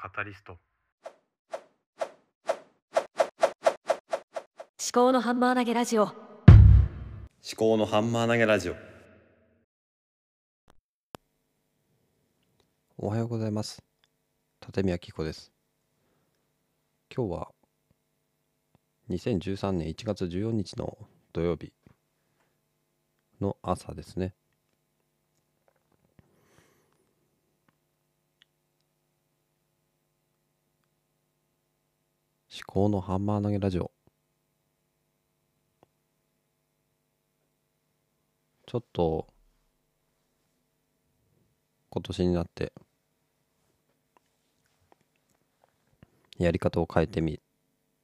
カタリスト。思考のハンマー投げラジオ。思考のハンマー投げラジオ。おはようございます。立宮紀子です。今日は2013年1月14日の土曜日の朝ですね。思考のハンマー投げラジオ。ちょっと今年になってやり方を変えてみ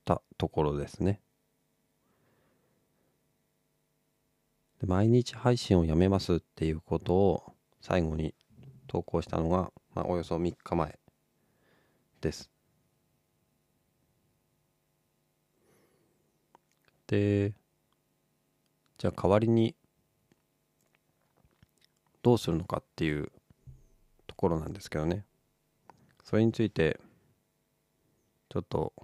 たところですね。で、毎日配信をやめますっていうことを最後に投稿したのが、およそ3日前です。で、じゃあ代わりにどうするのかっていうところなんですけどね。それについてちょっと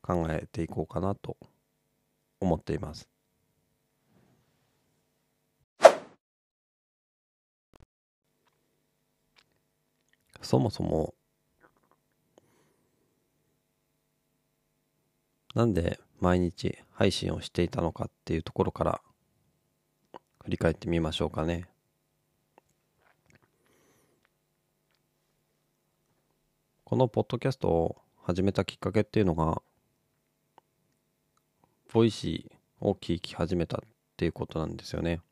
考えていこうかなと思っています。そもそもなんで毎日配信をしていたのかっていうところから振り返ってみましょうかね。このポッドキャストを始めたきっかけっていうのが、ボイシーを聞き始めたっていうことなんですよね。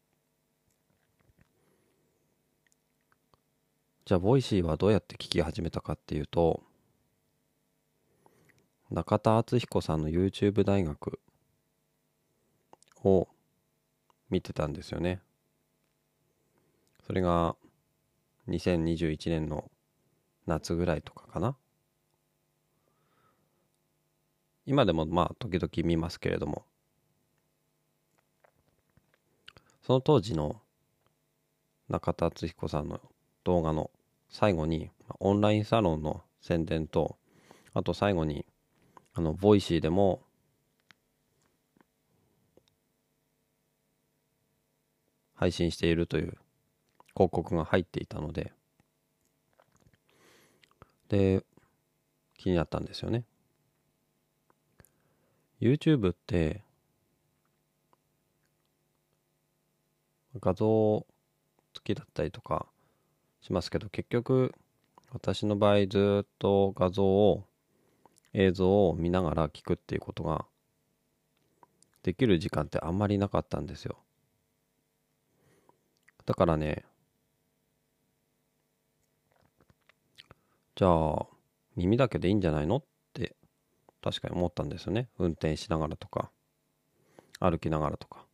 じゃあボイシーはどうやって聞き始めたかっていうと、中田敦彦さんの YouTube 大学を見てたんですよね。それが2021年の夏ぐらいとかかな。今でも時々見ますけれども、その当時の中田敦彦さんの動画の最後にオンラインサロンの宣伝と、あと最後にボイシーでも配信しているという広告が入っていたので、で、気になったんですよね。YouTube って画像付きだったりとかしますけど、結局私の場合ずっと画像を映像を見ながら聞くっていうことができる時間ってあんまりなかったんですよ。だからね、じゃあ耳だけでいいんじゃないのって確かに思ったんですよね。運転しながらとか歩きながらとか。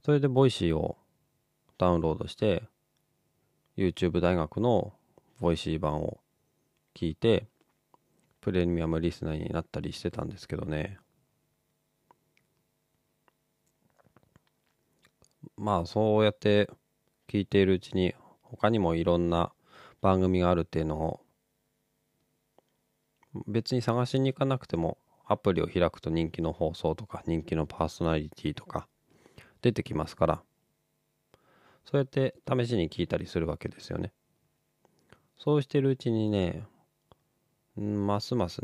それでボイシーをダウンロードして YouTube 大学のボイシー版を聞いてプレミアムリスナーになったりしてたんですけどね。そうやって聞いているうちに他にもいろんな番組があるっていうのを別に探しに行かなくてもアプリを開くと人気の放送とか人気のパーソナリティとか出てきますから、そうやって試しに聞いたりするわけですよね。そうしてるうちにね、ますます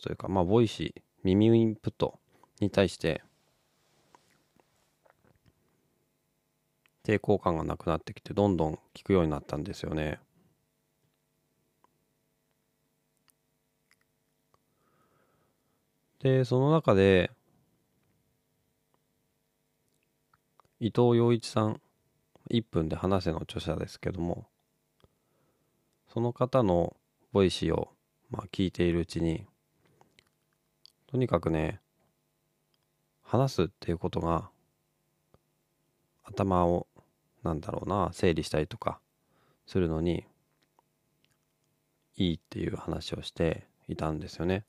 というか、ボイシー耳インプットに対して抵抗感がなくなってきて、どんどん聞くようになったんですよね。で、その中で伊藤洋一さん、1分で話せの著者ですけども、その方のボイシーを聞いているうちに、とにかくね、話すっていうことが頭を整理したりとかするのにいいっていう話をしていたんですよね。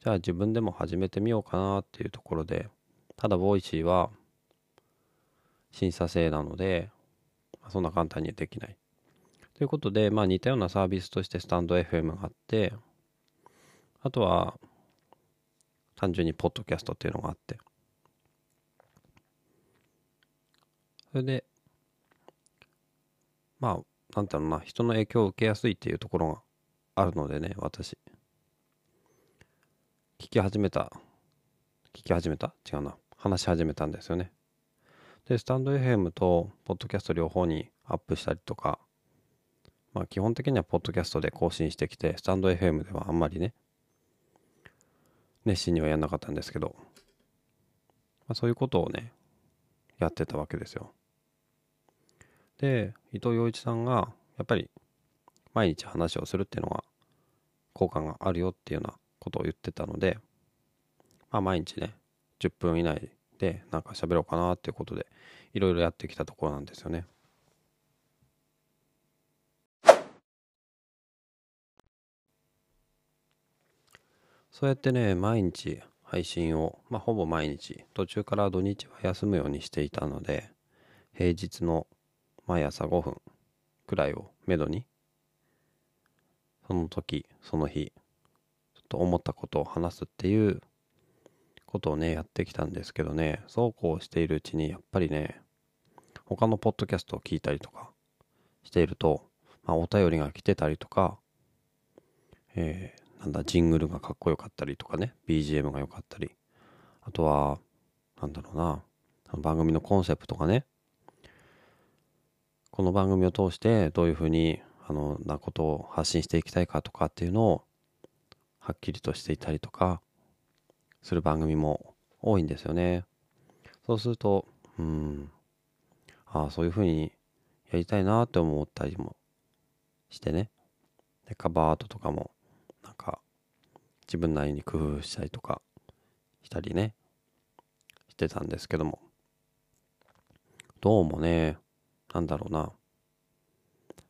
じゃあ自分でも始めてみようかなっていうところで、ただボイシーは審査制なのでそんな簡単にできない。ということで、まあ似たようなサービスとしてスタンド FM があって、あとは単純にポッドキャストっていうのがあって、それで、まあ、なんていうのな、人の影響を受けやすいっていうところがあるのでね、私。話し始めたんですよね。で、スタンド FM とポッドキャスト両方にアップしたりとか、まあ基本的にはポッドキャストで更新してきて、スタンド FM ではあんまりね、熱心にはやんなかったんですけど、まあ、そういうことをね、やってたわけですよ。で、伊藤洋一さんが、やっぱり毎日話をするっていうのは効果があるよっていうようなことを言ってたので、まあ毎日ね、10分以内でなんか喋ろうかなっていうことで、いろいろやってきたところなんですよね。そうやってね、毎日配信を、まあ、ほぼ毎日、途中から土日は休むようにしていたので、平日の毎朝5分くらいをめどに、その時、その日、ちょっと思ったことを話すっていうことをね、やってきたんですけどね、そうこうしているうちに、やっぱりね、他のポッドキャストを聞いたりとかしていると、まあ、お便りが来てたりとか、なんだジングルがかっこよかったりとかね、 BGM がよかったり、あとはなんだろうな、番組のコンセプトがね、この番組を通してどういうふうになことを発信していきたいかとかっていうのをはっきりとしていたりとかする番組も多いんですよね。そうするとそういうふうにやりたいなって思ったりもしてね、でカバーアートとかもなんか自分なりに工夫したりとかしたりねしてたんですけども、どうもね、なんだろうな、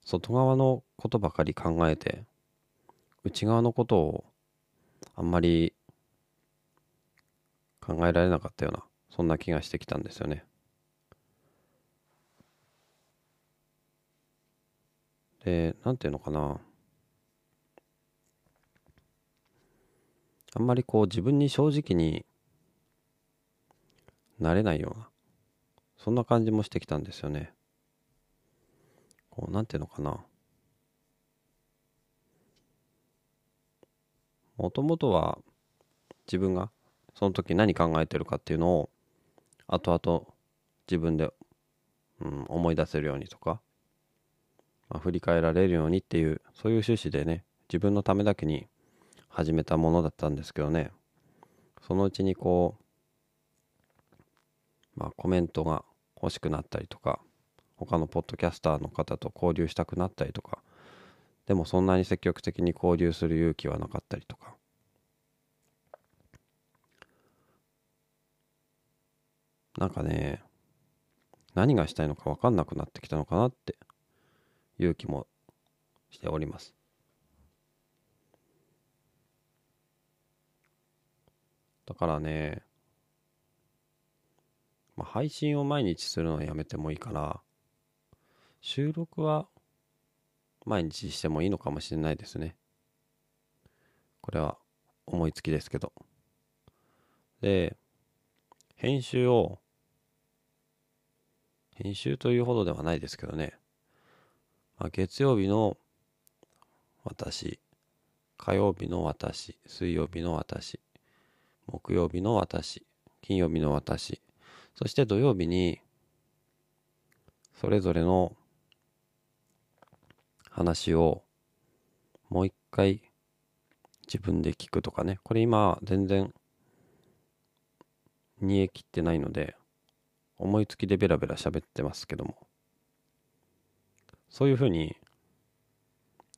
外側のことばかり考えて内側のことをあんまり考えられなかったような、そんな気がしてきたんですよね。で、なんていうのかな、あんまりこう自分に正直になれないような、そんな感じもしてきたんですよね。こうなんていうのかな、もともとは自分がその時何考えてるかっていうのを後々自分で、思い出せるようにとか、まあ、振り返られるようにっていう、そういう趣旨でね、自分のためだけに始めたものだったんですけどね、そのうちにこう、まあコメントが欲しくなったりとか、他のポッドキャスターの方と交流したくなったりとか、でもそんなに積極的に交流する勇気はなかったりとか、なんかね、何がしたいのか分かんなくなってきたのかなっていう気もしております。だからね、まあ、配信を毎日するのはやめてもいいから、収録は毎日してもいいのかもしれないですね。これは思いつきですけど。で、編集というほどではないですけどね、まあ、月曜日の私、火曜日の私、水曜日の私、木曜日の私、金曜日の私、そして土曜日にそれぞれの話をもう一回自分で聞くとかね、これ今全然煮え切ってないので思いつきでベラベラ喋ってますけども、そういうふうに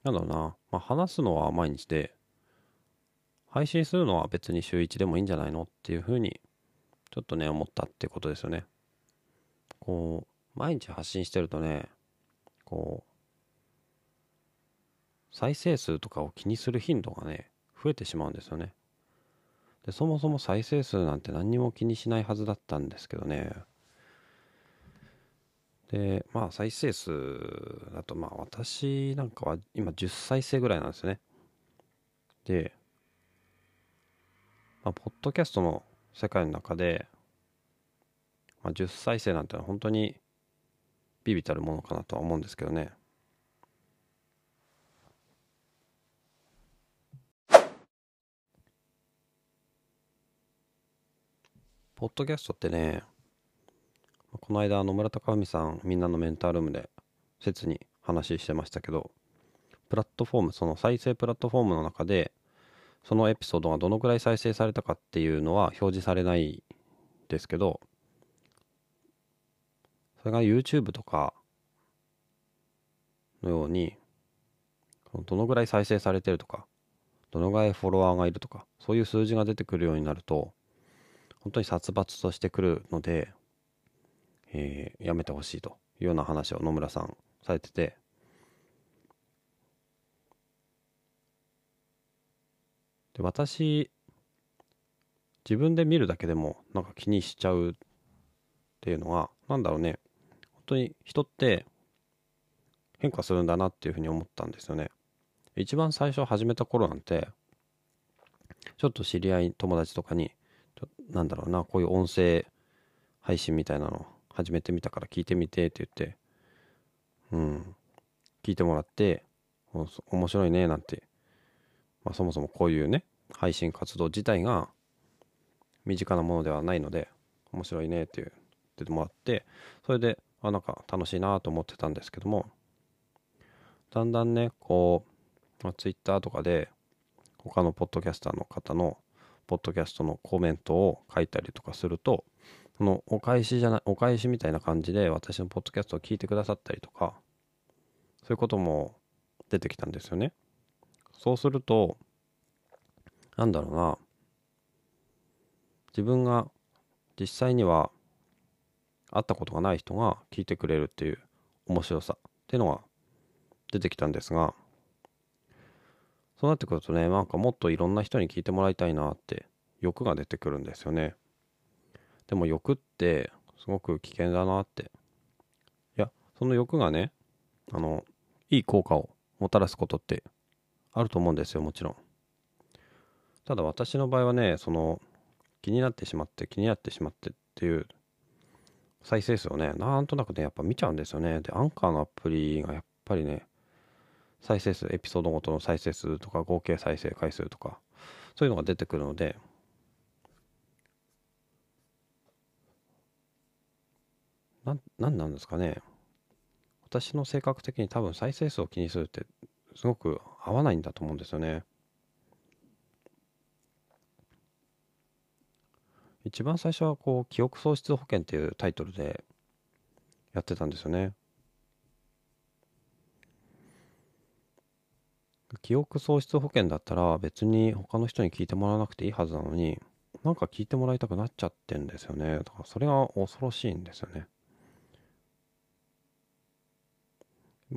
なんだろうな、まあ、話すのは毎日で配信するのは別に週1でもいいんじゃないのっていうふうにちょっとね思ったってことですよね。こう毎日発信してるとね、こう再生数とかを気にする頻度がね増えてしまうんですよね。でそもそも再生数なんて何にも気にしないはずだったんですけどね、で、まあ再生数だと、まあ私なんかは今10再生ぐらいなんですよね。で、まあ、ポッドキャストの世界の中で、まあ、10再生なんてのは本当に微々たるものかなとは思うんですけどね。ポッドキャストってね、この間村田香美さん、みんなのメンタールームで切に話してましたけど、プラットフォーム、その再生プラットフォームの中でそのエピソードがどのくらい再生されたかっていうのは表示されないですけど、それが YouTube とかのようにどのくらい再生されてるとか、どのくらいフォロワーがいるとか、そういう数字が出てくるようになると本当に殺伐としてくるので、やめてほしいというような話を野村さんされてて、で私自分で見るだけでもなんか気にしちゃうっていうのは、なんだろうね、本当に人って変化するんだなっていうふうに思ったんですよね。一番最初始めた頃なんて、ちょっと知り合い、友達とかになんだろうな、こういう音声配信みたいなの始めてみたから聞いてみてって言って、聞いてもらって面白いねなんて、まあ、そもそもこういうね配信活動自体が身近なものではないので、面白いねって言ってもらって、それでなんか楽しいなと思ってたんですけども、だんだんねこう、まあ、Twitter とかで他のポッドキャスターの方のポッドキャストのコメントを書いたりとかすると、そのお返しみたいな感じで私のポッドキャストを聞いてくださったりとか、そういうことも出てきたんですよね。そうすると、なんだろうな、自分が実際には会ったことがない人が聞いてくれるっていう面白さっていうのが出てきたんですが、そうなってくるとね、なんかもっといろんな人に聞いてもらいたいなって欲が出てくるんですよね。でも欲ってすごく危険だなって。いや、その欲がね、いい効果をもたらすことってあると思うんですよ、もちろん。ただ私の場合はね、その気になってしまってっていう再生数をね、なんとなくね、やっぱ見ちゃうんですよね。で、アンカーのアプリがやっぱりね、再生数、エピソードごとの再生数とか合計再生回数とか、そういうのが出てくるので、なんですかね、私の性格的に多分再生数を気にするってすごく合わないんだと思うんですよね。一番最初はこう記憶喪失保険っていうタイトルでやってたんですよね。記憶喪失保険だったら別に他の人に聞いてもらわなくていいはずなのに、なんか聞いてもらいたくなっちゃってんですよね。だからそれが恐ろしいんですよね。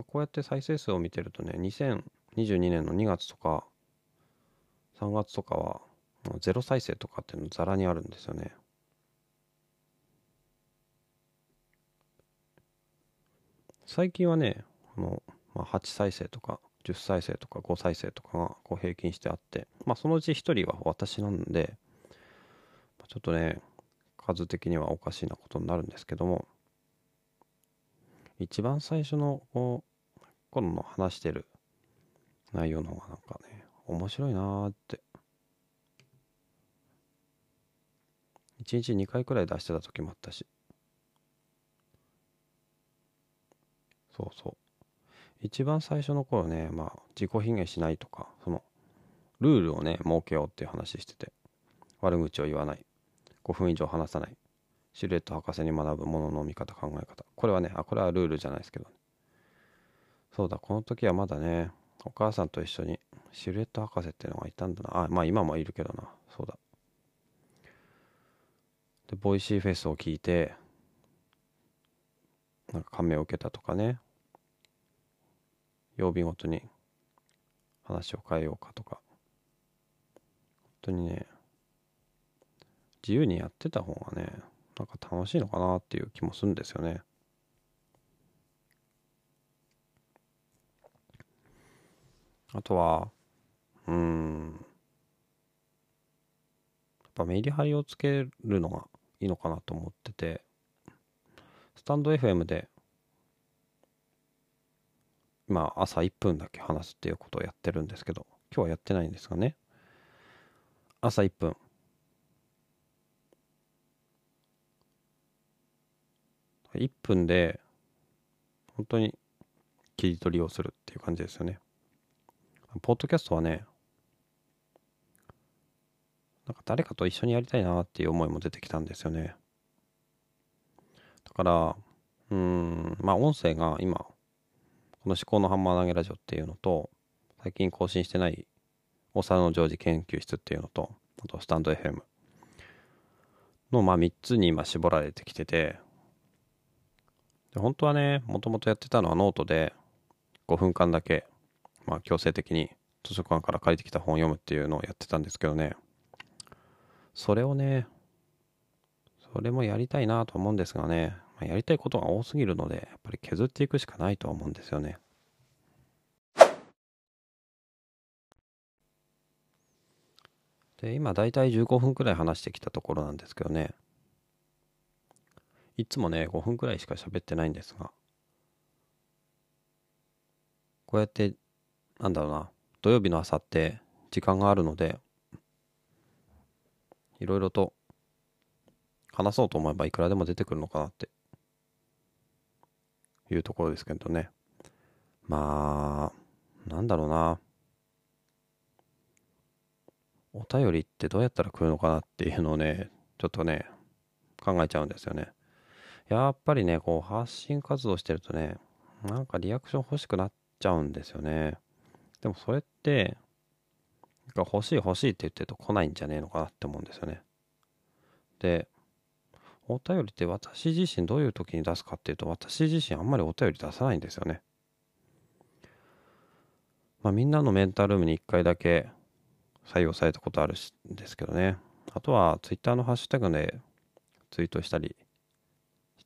こうやって再生数を見てるとね、2022年の2月とか3月とかはゼロ再生とかっていうのザラにあるんですよね。最近はね、8再生とか10再生とか5再生とかがこう平均してあって、まあ、そのうち1人は私なんで、ちょっとね数的にはおかしいなことになるんですけども、一番最初のこう頃の話してる内容の方がなんかね面白いなーって。1日2回くらい出してた時もあったし、そうそう、一番最初の頃ね、まあ自己卑下しないとか、そのルールをね設けようっていう話してて、悪口を言わない、5分以上話さない、シルエット博士に学ぶものの見方考え方、これはね、これはルールじゃないですけどね。そうだ、この時はまだねお母さんと一緒にシルエット博士っていうのがいたんだな。まあ今もいるけどな。そうだ、でボイシーフェスを聞いてなんか感銘を受けたとかね、曜日ごとに話を変えようかとか、本当にね自由にやってた方がね、なんか楽しいのかなっていう気もするんですよね。あとは、やっぱメリハリをつけるのがいいのかなと思ってて、スタンド FM で、まあ朝1分だけ話すっていうことをやってるんですけど、今日はやってないんですがね、朝1分。1分で本当に切り取りをするっていう感じですよね。ポッドキャストはね、なんか誰かと一緒にやりたいなっていう思いも出てきたんですよね。だから、まあ音声が今、この思考のハンマー投げラジオっていうのと、最近更新してないお皿のジョージ研究室っていうのと、あとスタンド FM のまあ3つに今絞られてきてて、本当はね、もともとやってたのはノートで5分間だけ、まあ、強制的に図書館から借りてきた本を読むっていうのをやってたんですけどね、それをね、それもやりたいなと思うんですがね、やりたいことが多すぎるので、やっぱり削っていくしかないと思うんですよね。で、今だいたい15分くらい話してきたところなんですけどね、いつもね、5分くらいしか喋ってないんですが、こうやって、なんだろうな、土曜日の朝って時間があるので、いろいろと話そうと思えばいくらでも出てくるのかなっていうところですけどね。まあ、なんだろうな、お便りってどうやったら来るのかなっていうのをね、ちょっとね、考えちゃうんですよね。やっぱりね、こう発信活動してるとね、なんかリアクション欲しくなっちゃうんですよね。でもそれって、なんか欲しいって言ってると来ないんじゃねえのかなって思うんですよね。で、お便りって私自身どういう時に出すかっていうと、私自身あんまりお便り出さないんですよね。まあみんなのメンタルームに1回だけ採用されたことあるんですけどね。あとはツイッターのハッシュタグでツイートしたり、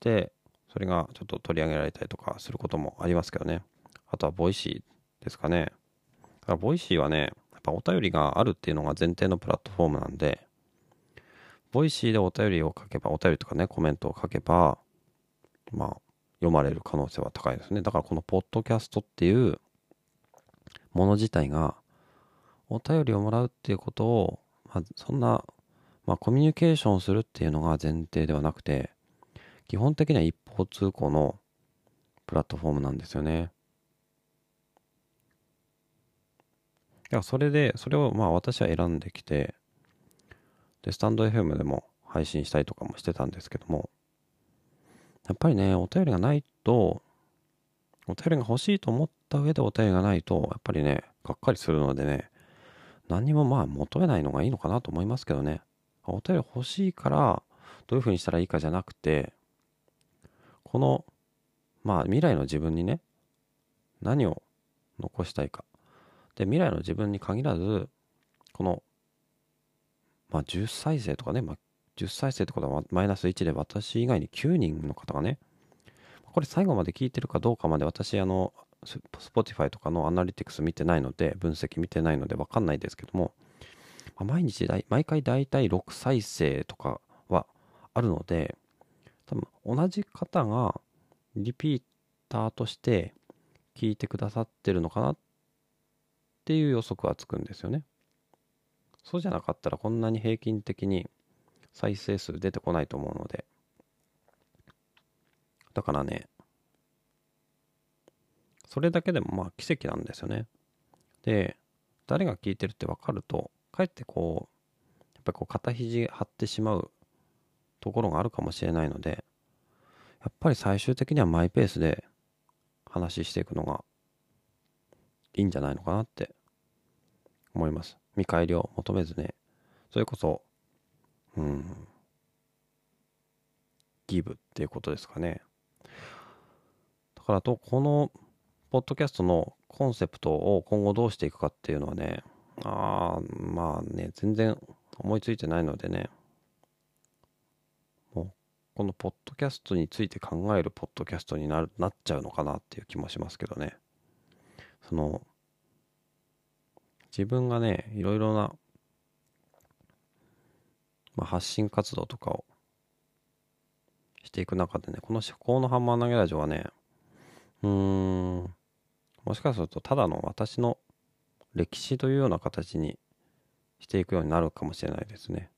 で、それがちょっと取り上げられたりとかすることもありますけどね。あとはボイシーですかね。だからボイシーはね、やっぱお便りがあるっていうのが前提のプラットフォームなんで、ボイシーでお便りを書けば、お便りとかね、コメントを書けば、まあ、読まれる可能性は高いですね。だからこのポッドキャストっていうもの自体が、お便りをもらうっていうことを、まあ、そんな、まあ、コミュニケーションするっていうのが前提ではなくて、基本的には一方通行のプラットフォームなんですよね。いや、それをまあ私は選んできて、で、スタンド FM でも配信したりとかもしてたんですけども、やっぱりね、お便りがないと、お便りが欲しいと思った上でお便りがないと、やっぱりね、がっかりするのでね、何もまあ求めないのがいいのかなと思いますけどね。お便り欲しいから、どういうふうにしたらいいかじゃなくて、この、まあ、未来の自分にね、何を残したいか。で、未来の自分に限らず、この、まあ、10再生とかね、まあ、10再生ってことはマイナス1で、私以外に9人の方がね、これ最後まで聞いてるかどうかまで私、Spotify とかのアナリティクス見てないので、分析見てないので分かんないですけども、まあ、毎回だいたい6再生とかはあるので、多分同じ方がリピーターとして聞いてくださってるのかなっていう予測はつくんですよね。そうじゃなかったらこんなに平均的に再生数出てこないと思うので。だからね、それだけでもまあ奇跡なんですよね。で、誰が聞いてるって分かると、かえってこう、やっぱりこう肩肘張ってしまうところがあるかもしれないので、やっぱり最終的にはマイペースで話していくのがいいんじゃないのかなって思います。見返りを求めずね、それこそ、ギブっていうことですかね。だからこのポッドキャストのコンセプトを今後どうしていくかっていうのはね、全然思いついてないのでね、このポッドキャストについて考えるポッドキャストになっちゃうのかなっていう気もしますけどね。その自分がね、いろいろな、発信活動とかをしていく中でね、この思考のハンマー投げラジオはね、もしかするとただの私の歴史というような形にしていくようになるかもしれないですね。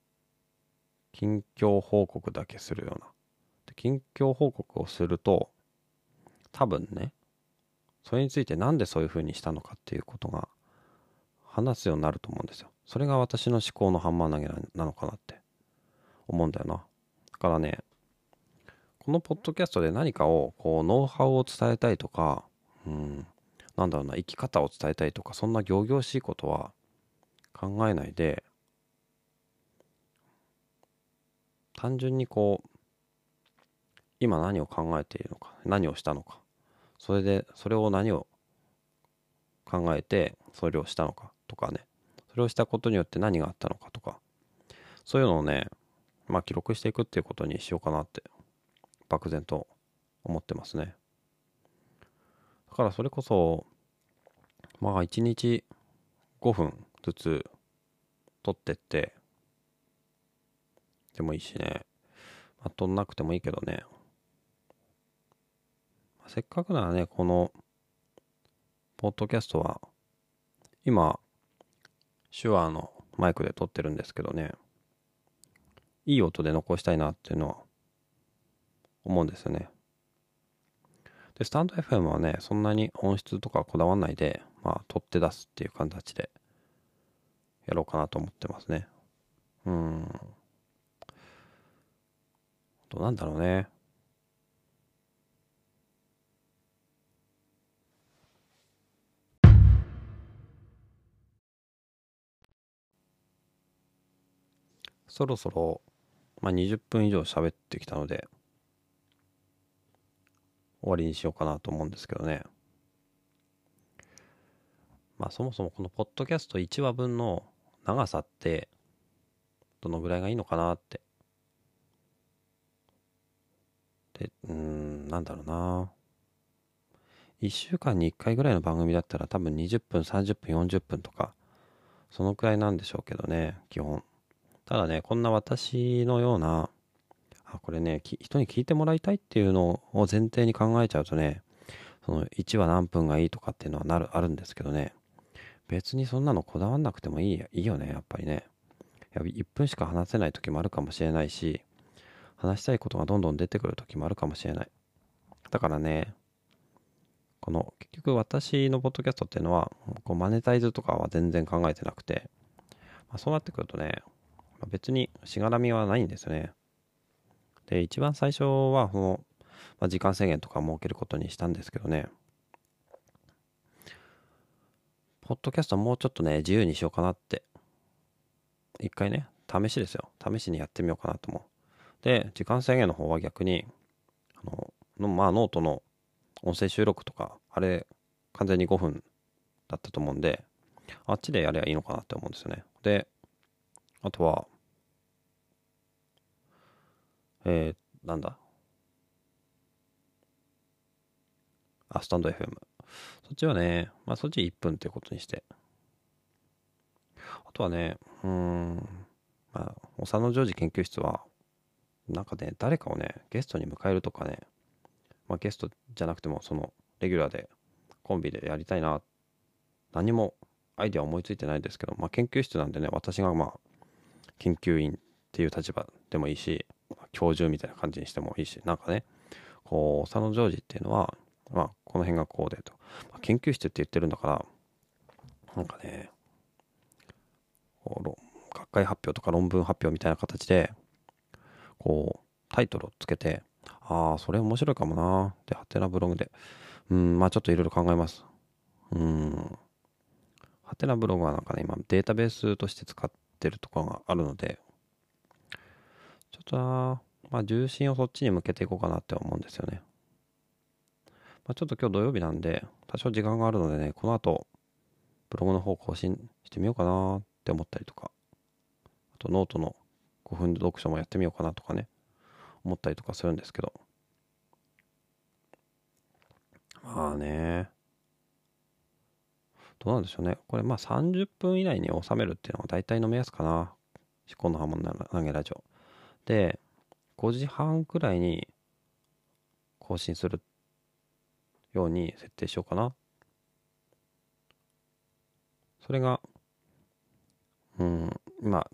近況報告だけするような。近況報告をすると、多分ね、それについてなんでそういう風にしたのかっていうことが話すようになると思うんですよ。それが私の思考のハンマー投げなのかなって思うんだよな。だからね、このポッドキャストで何かをこうノウハウを伝えたいとか、なんだろうな、生き方を伝えたいとか、そんな仰々しいことは考えないで、単純にこう今何を考えているのか、何をしたのか、それでそれを何を考えてそれをしたのかとかね、それをしたことによって何があったのかとか、そういうのをね、記録していくっていうことにしようかなって漠然と思ってますね。だからそれこそ1日5分ずつ撮ってってでもいいしね、撮んなくてもいいけどね、せっかくならね、このポッドキャストは今手話のマイクで撮ってるんですけどね、いい音で残したいなっていうのは思うんですよね。で、スタンド FM はね、そんなに音質とかこだわんないで、取って出すっていう形でやろうかなと思ってますね。どうなんだろうね。そろそろ、20分以上喋ってきたので、終わりにしようかなと思うんですけどね。そもそもこのポッドキャスト1話分の長さって、どのぐらいがいいのかなって。で、なんだろうな。1週間に1回ぐらいの番組だったら多分20分、30分、40分とか、そのくらいなんでしょうけどね、基本。ただね、こんな私のような、これね、人に聞いてもらいたいっていうのを前提に考えちゃうとね、その1話何分がいいとかっていうのはあるんですけどね、別にそんなのこだわんなくてもいいよね、やっぱりね。1分しか話せない時もあるかもしれないし、話したいことがどんどん出てくる時もあるかもしれない。だからね、この結局私のポッドキャストっていうのは、こうマネタイズとかは全然考えてなくて、そうなってくるとね、別にしがらみはないんですよね。で、一番最初はこの、時間制限とか設けることにしたんですけどね、ポッドキャストもうちょっとね、自由にしようかなって、一回ね、試しにやってみようかなと思う。で、時間制限の方は逆にノートの音声収録とか、あれ完全に5分だったと思うんで、あっちでやればいいのかなって思うんですよね。で、あとはスタンド FM。そっちはね、そっち1分っていうことにして。あとはね、小佐野ジョージ研究室は、なんかね、誰かをね、ゲストに迎えるとかね、ゲストじゃなくても、その、レギュラーで、コンビでやりたいな。何もアイデア思いついてないですけど、研究室なんでね、私が研究員っていう立場でもいいし、教授みたいな感じにしてもいいし、なんかね、こう、佐野ジョージっていうのは、この辺がこうでと、研究室って言ってるんだから、なんかね、学会発表とか論文発表みたいな形で、こう、タイトルをつけて、それ面白いかもなーって、ハテナブログで、ちょっといろいろ考えます。ハテナブログはなんかね、今データベースとして使ってるところがあるので、ちょっと重心をそっちに向けていこうかなって思うんですよね。ちょっと今日土曜日なんで、多少時間があるのでね、この後、ブログの方更新してみようかなって思ったりとか、あとノートの5分読書もやってみようかなとかね、思ったりとかするんですけど。どうなんでしょうね。これまあ30分以内に収めるっていうのが大体の目安かな。至高のハンモ投げラジオ。で、5時半くらいに更新するように設定しようかな。それが、まあ、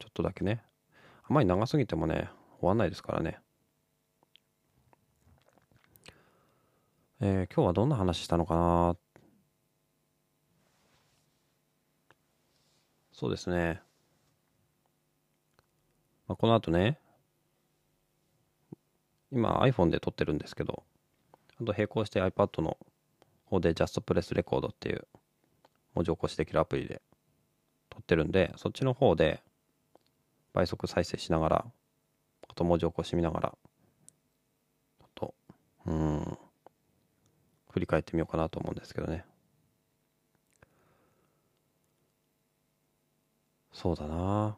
ちょっとだけね。あまり長すぎてもね、終わんないですからね。今日はどんな話したのかな。そうですね。まあ、この後ね、今 iPhone で撮ってるんですけど、あと並行して iPad の方で Just Press Record っていう文字起こしできるアプリで撮ってるんで、そっちの方で倍速再生しながら、あと文字起こし見ながら、振り返ってみようかなと思うんですけどね。そうだな。も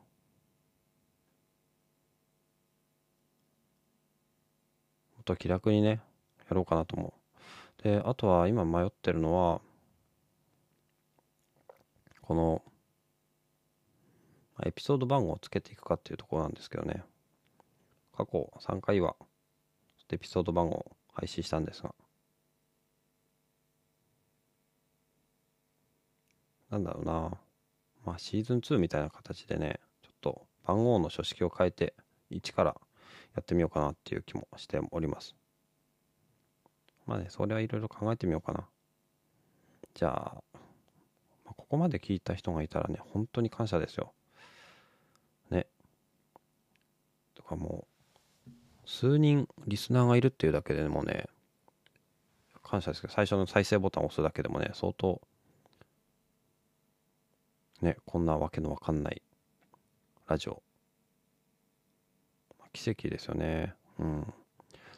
っと気楽にね、やろうかなと思う。で、あとは今迷ってるのは、この、エピソード番号をつけていくかっていうところなんですけどね。過去3回は、エピソード番号を配信したんですが、なんだろうな。まあ、シーズン2みたいな形でね、ちょっと番号の書式を変えて1からやってみようかなっていう気もしております。まあね、それはいろいろ考えてみようかな。じゃあ、まあ、ここまで聞いた人がいたらね、本当に感謝ですよ。ね。とかもう、数人リスナーがいるっていうだけでもね、感謝ですけど、最初の再生ボタンを押すだけでもね、相当、ね、こんなわけのわかんないラジオ。奇跡ですよね。うん。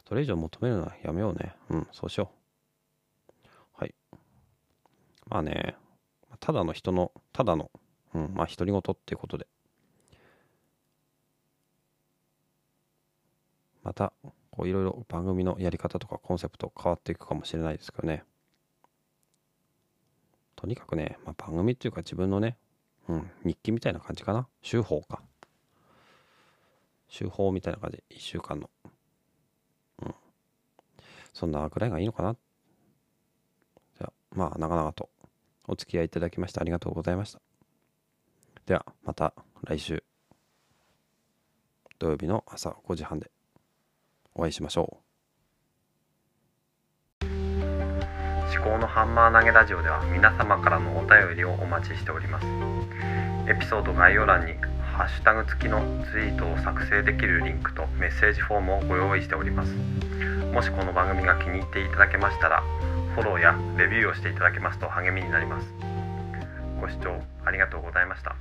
それ以上求めるのはやめようね。うん、そうしよう。はい。まあね、ただの独り言っていうことで。また、こういろいろ番組のやり方とかコンセプト変わっていくかもしれないですけどね。とにかくね、まあ、番組っていうか自分のね、日記みたいな感じかな。週報か。週報みたいな感じ。1週間の。そんなぐらいがいいのかな。じゃあ、まあ、長々とお付き合いいただきましてありがとうございました。では、また来週土曜日の朝5時半でお会いしましょう。至高のハンマー投げラジオでは皆様からのお便りをお待ちしております。エピソード概要欄にハッシュタグ付きのツイートを作成できるリンクとメッセージフォームをご用意しております。もしこの番組が気に入っていただけましたら、フォローやレビューをしていただけますと励みになります。ご視聴ありがとうございました。